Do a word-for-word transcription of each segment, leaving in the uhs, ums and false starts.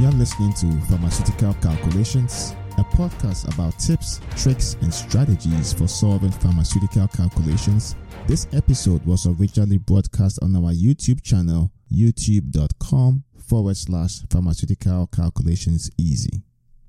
You're listening to Pharmaceutical Calculations, a podcast about tips, tricks, and strategies for solving pharmaceutical calculations. This episode was originally broadcast on our YouTube channel, youtube.com forward slash pharmaceutical calculations easy.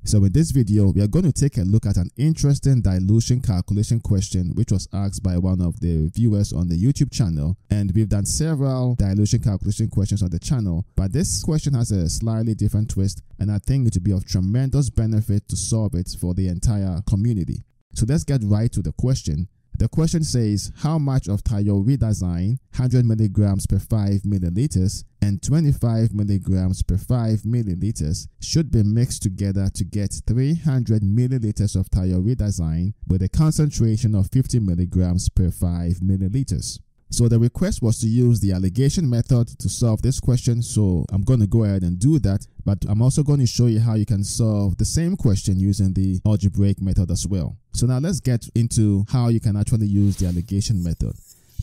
So in this video, we are going to take a look at an interesting dilution calculation question which was asked by one of the viewers on the YouTube channel. And we've done several dilution calculation questions on the channel, but this question has a slightly different twist, and I think it would be of tremendous benefit to solve it for the entire community. So let's get right to the question. The question says, how much of thioridazine, one hundred milligrams per five milliliters and twenty-five milligrams per five milliliters, should be mixed together to get three hundred milliliters of thioridazine with a concentration of fifty milligrams per five milliliters? So the request was to use the allegation method to solve this question, so I'm going to go ahead and do that, but I'm also going to show you how you can solve the same question using the algebraic method as well. So now let's get into how you can actually use the allegation method.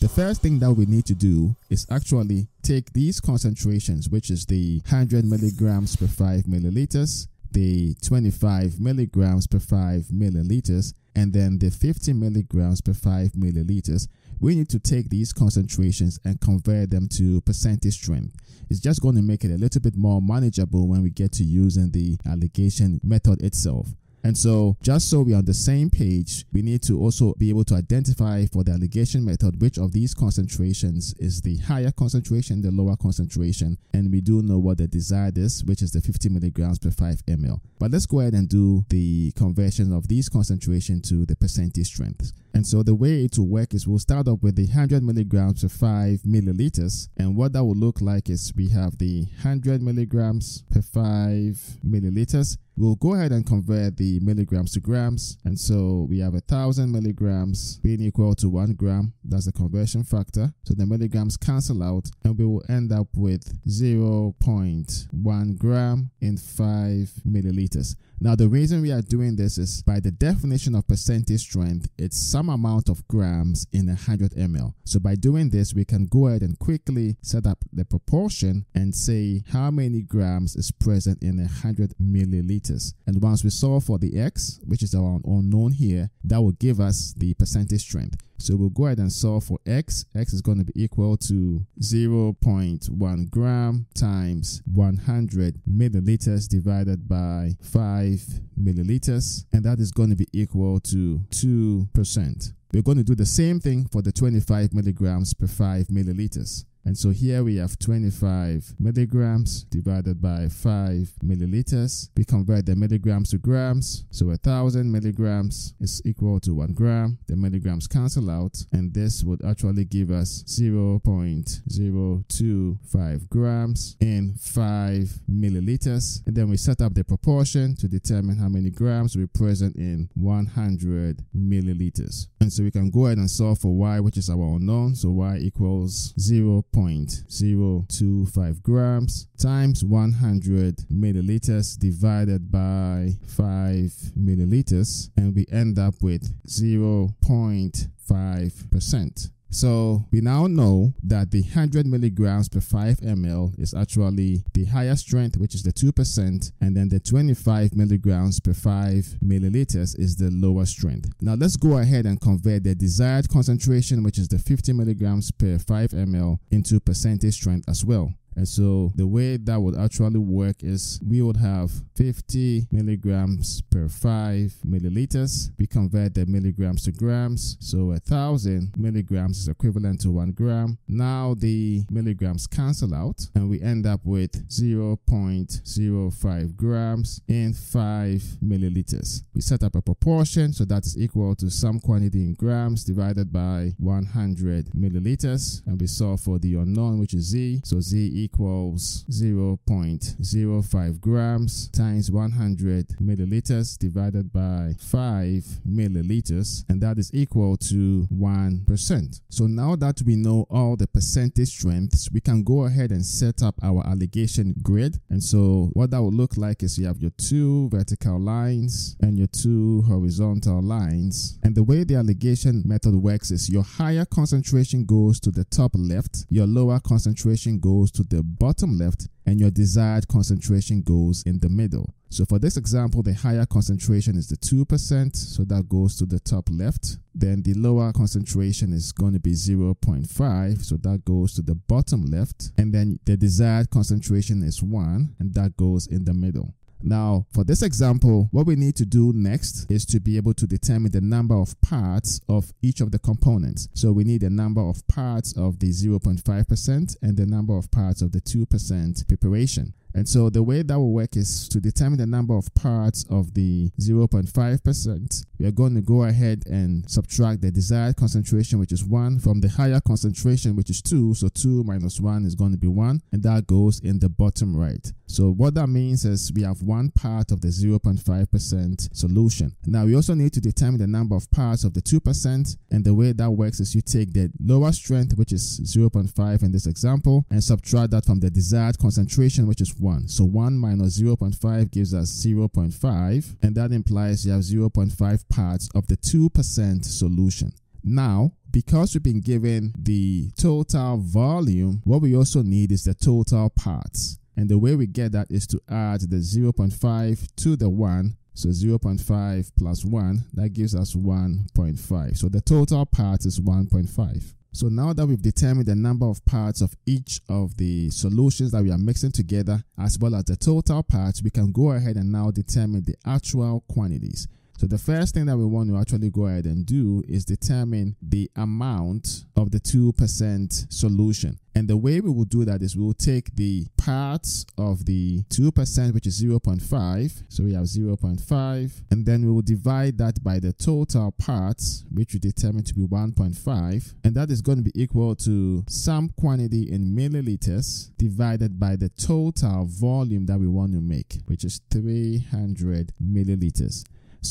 The first thing that we need to do is actually take these concentrations, which is the one hundred milligrams per five milliliters, the twenty-five milligrams per five milliliters, and then the fifty milligrams per five milliliters. We need to take these concentrations and convert them to percentage strength. It's just going to make it a little bit more manageable when we get to using the allegation method itself. And so, just so we're on the same page, we need to also be able to identify for the allegation method which of these concentrations is the higher concentration, the lower concentration, and we do know what the desired is, which is the fifty milligrams per five milliliters. But let's go ahead and do the conversion of these concentrations to the percentage strength. And so the way it will work is we'll start off with the one hundred milligrams per five milliliters, and what that will look like is we have the one hundred milligrams per five milliliters. We'll go ahead and convert the milligrams to grams, and so we have one thousand milligrams being equal to one gram. That's the conversion factor, so the milligrams cancel out, and we will end up with zero point one gram in five milliliters. Now the reason we are doing this is by the definition of percentage strength, it's some amount of grams in one hundred milliliters. So by doing this, we can go ahead and quickly set up the proportion and say how many grams is present in one hundred milliliters. And once we solve for the x, which is our unknown here, that will give us the percentage strength. So we'll go ahead and solve for x. X is going to be equal to zero point one gram times one hundred milliliters divided by five milliliters, and that is going to be equal to two percent. We're going to do the same thing for the twenty-five milligrams per five milliliters. And so here we have twenty-five milligrams divided by five milliliters. We convert the milligrams to grams. So one thousand milligrams is equal to one gram. The milligrams cancel out, and this would actually give us zero point zero two five grams in five milliliters. And then we set up the proportion to determine how many grams we present in one hundred milliliters. And so we can go ahead and solve for y, which is our unknown. So y equals zero point zero two five grams times one hundred milliliters divided by five milliliters, and we end up with zero point five percent. So we now know that the one hundred milligrams per five milliliters is actually the higher strength, which is the two percent, and then the twenty-five milligrams per five milliliters is the lower strength. Now let's go ahead and convert the desired concentration, which is the fifty milligrams per five milliliters, into percentage strength as well. And so the way that would actually work is we would have fifty milligrams per five milliliters. We convert the milligrams to grams. So one thousand milligrams is equivalent to one gram. Now the milligrams cancel out, and we end up with zero point zero five grams in five milliliters. We set up a proportion, so that is equal to some quantity in grams divided by one hundred milliliters. And we solve for the unknown, which is z. So z equals zero point zero five grams times one hundred milliliters divided by five milliliters, and that is equal to one percent. So now that we know all the percentage strengths, we can go ahead and set up our allegation grid. And so what that would look like is you have your two vertical lines and your two horizontal lines. And the way the allegation method works is your higher concentration goes to the top left, your lower concentration goes to the bottom left and your desired concentration goes in the middle. So for this example, the higher concentration is the two percent, so that goes to the top left. Then the lower concentration is going to be zero point five, so that goes to the bottom left. And then the desired concentration is one, and that goes in the middle. Now, for this example, what we need to do next is to be able to determine the number of parts of each of the components. So we need a number of parts of the zero point five percent and the number of parts of the two percent preparation. And so the way that will work is to determine the number of parts of the zero point five percent. We are going to go ahead and subtract the desired concentration, which is one, from the higher concentration, which is two. So two minus one is going to be one, and that goes in the bottom right. So what that means is we have one part of the zero point five percent solution. Now we also need to determine the number of parts of the two percent. And the way that works is you take the lower strength, which is zero point five in this example, and subtract that from the desired concentration, which is one. one. So one minus zero point five gives us zero point five, and that implies you have zero point five parts of the two percent solution. Now, because we've been given the total volume, what we also need is the total parts. And the way we get that is to add the zero point five to the one. So zero point five plus one, that gives us one point five. So the total part is one point five. So now that we've determined the number of parts of each of the solutions that we are mixing together, as well as the total parts, we can go ahead and now determine the actual quantities. So the first thing that we want to actually go ahead and do is determine the amount of the two percent solution. And the way we will do that is we will take the parts of the two percent, which is zero point five. So we have zero point five. And then we will divide that by the total parts, which we determine to be one point five. And that is going to be equal to some quantity in milliliters divided by the total volume that we want to make, which is three hundred milliliters.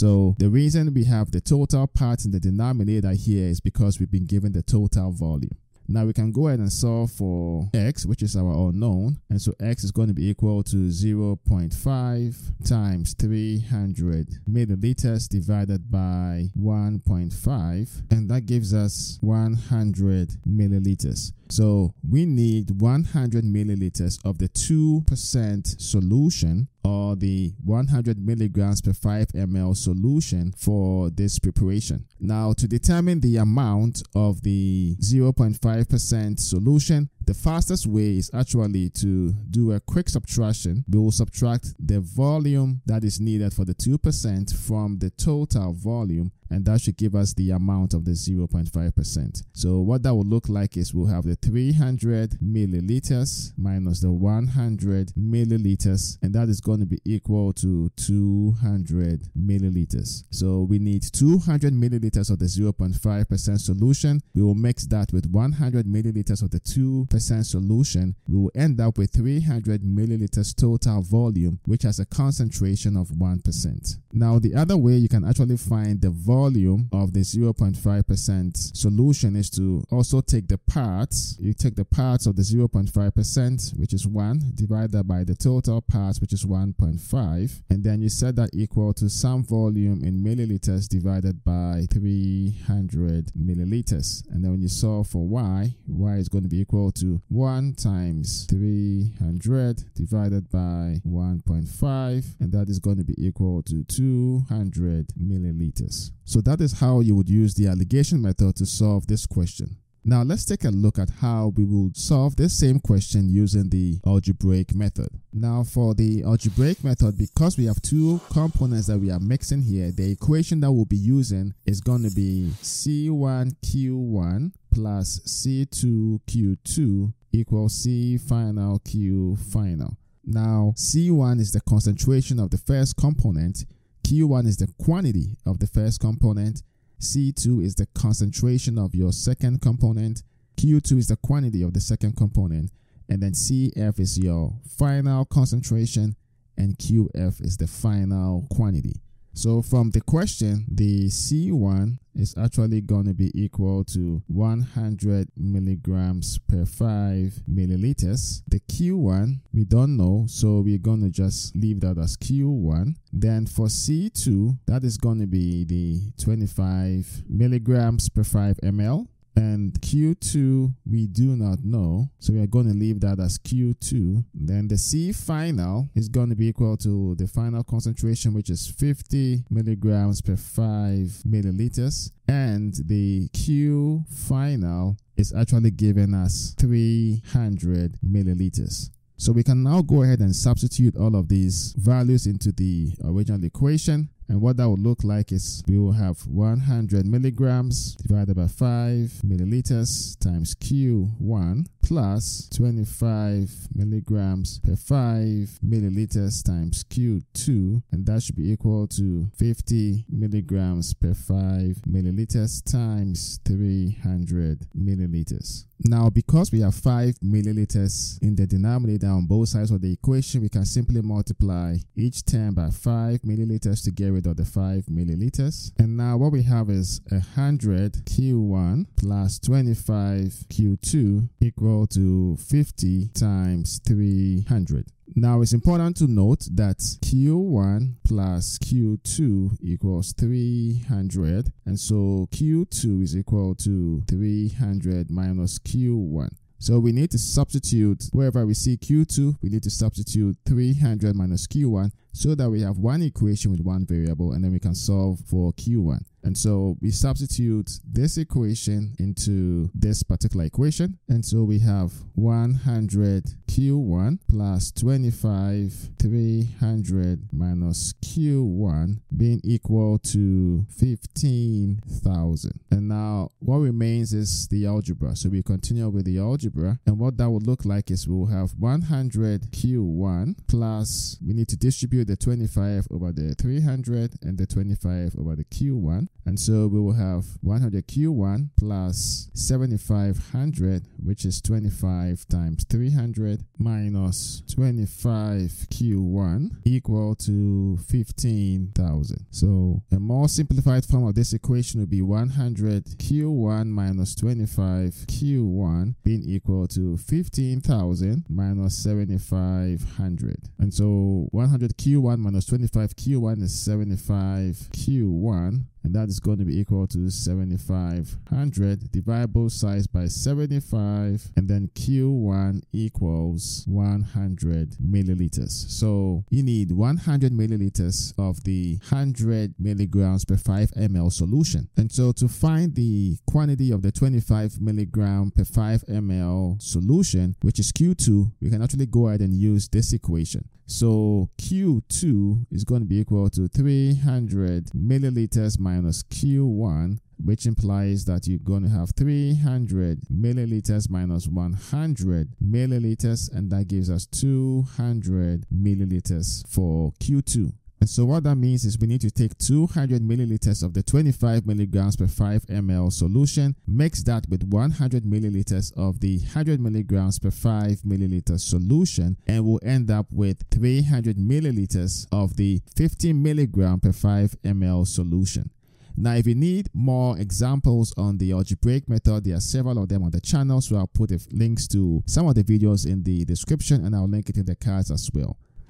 So the reason we have the total parts in the denominator here is because we've been given the total volume. Now we can go ahead and solve for x, which is our unknown. And so x is going to be equal to zero point five times three hundred milliliters divided by one point five. And that gives us one hundred milliliters. So we need one hundred milliliters of the two percent solution, or the one hundred milligrams per five milliliters solution for this preparation. Now, to determine the amount of the zero point five percent solution, the fastest way is actually to do a quick subtraction. We will subtract the volume that is needed for the two percent from the total volume, and that should give us the amount of the zero point five percent. So what that will look like is we'll have the three hundred milliliters minus the one hundred milliliters, and that is going to be equal to two hundred milliliters. So we need two hundred milliliters of the zero point five percent solution. We will mix that with one hundred milliliters of the two percent solution. We will end up with three hundred milliliters total volume, which has a concentration of one percent. Now, the other way you can actually find the volume volume of the zero point five percent solution is to also take the parts. You take the parts of the zero point five percent, which is one, divided by the total parts, which is one point five, and then you set that equal to some volume in milliliters divided by three hundred milliliters. And then when you solve for y, y is going to be equal to one times three hundred divided by one point five, and that is going to be equal to two hundred milliliters. So that is how you would use the allegation method to solve this question. Now let's take a look at how we will solve this same question using the algebraic method. Now for the algebraic method, because we have two components that we are mixing here, the equation that we'll be using is going to be C one Q one plus C two Q two equals C final Q final. Now C one is the concentration of the first component, Q one is the quantity of the first component, C two is the concentration of your second component, Q two is the quantity of the second component, and then C F is your final concentration, and Q F is the final quantity. So from the question, the C one is actually going to be equal to one hundred milligrams per five milliliters. The Q one, we don't know, so we're going to just leave that as Q one. Then for C two, that is going to be the twenty-five milligrams per five milliliters. And Q two, we do not know. So we are going to leave that as Q two. Then the C final is going to be equal to the final concentration, which is fifty milligrams per five milliliters. And the Q final is actually given as three hundred milliliters. So we can now go ahead and substitute all of these values into the original equation. And what that would look like is we will have one hundred milligrams divided by five milliliters times Q one plus twenty-five milligrams per five milliliters times Q two. And that should be equal to fifty milligrams per five milliliters times three hundred milliliters. Now, because we have five milliliters in the denominator on both sides of the equation, we can simply multiply each term by five milliliters to get rid of the five milliliters. And now what we have is one hundred Q one plus twenty-five Q two equal to fifty times three hundred. Now, it's important to note that Q one plus Q two equals three hundred. And so Q two is equal to three hundred minus Q one. So we need to substitute, wherever we see Q two, we need to substitute three hundred minus Q one so that we have one equation with one variable, and then we can solve for Q one. And so we substitute this equation into this particular equation. And so we have one hundred Q one plus twenty-five three hundred minus Q one being equal to fifteen thousand. And now what remains is the algebra. So we continue with the algebra. And what that would look like is we'll have one hundred Q one plus, we need to distribute the twenty-five over the three hundred and the twenty-five over the Q one. And so we will have one hundred Q one plus seventy-five hundred, which is twenty-five times three hundred minus twenty-five Q one equal to fifteen thousand. So a more simplified form of this equation would be one hundred Q one minus twenty-five Q one being equal to fifteen thousand minus seventy-five hundred. And so one hundred Q one minus twenty-five Q one is seventy-five Q one. And that is going to be equal to seventy-five hundred. Divide both sides by seventy-five, and then Q one equals one hundred milliliters. So you need one hundred milliliters of the one hundred milligrams per five milliliter solution. And so to find the quantity of the twenty-five milligram per five milliliter solution, which is Q two, we can actually go ahead and use this equation. So Q two is going to be equal to three hundred milliliters minus Q one, which implies that you're going to have three hundred milliliters minus one hundred milliliters, and that gives us two hundred milliliters for Q two. And so what that means is we need to take two hundred milliliters of the twenty-five milligrams per five milliliter solution, mix that with one hundred milliliters of the one hundred milligrams per five milliliter solution, and we'll end up with three hundred milliliters of the fifty milligram per five milliliter solution. Now, if you need more examples on the algebraic method, there are several of them on the channel, so I'll put links to some of the videos in the description, and I'll link it in the cards as well.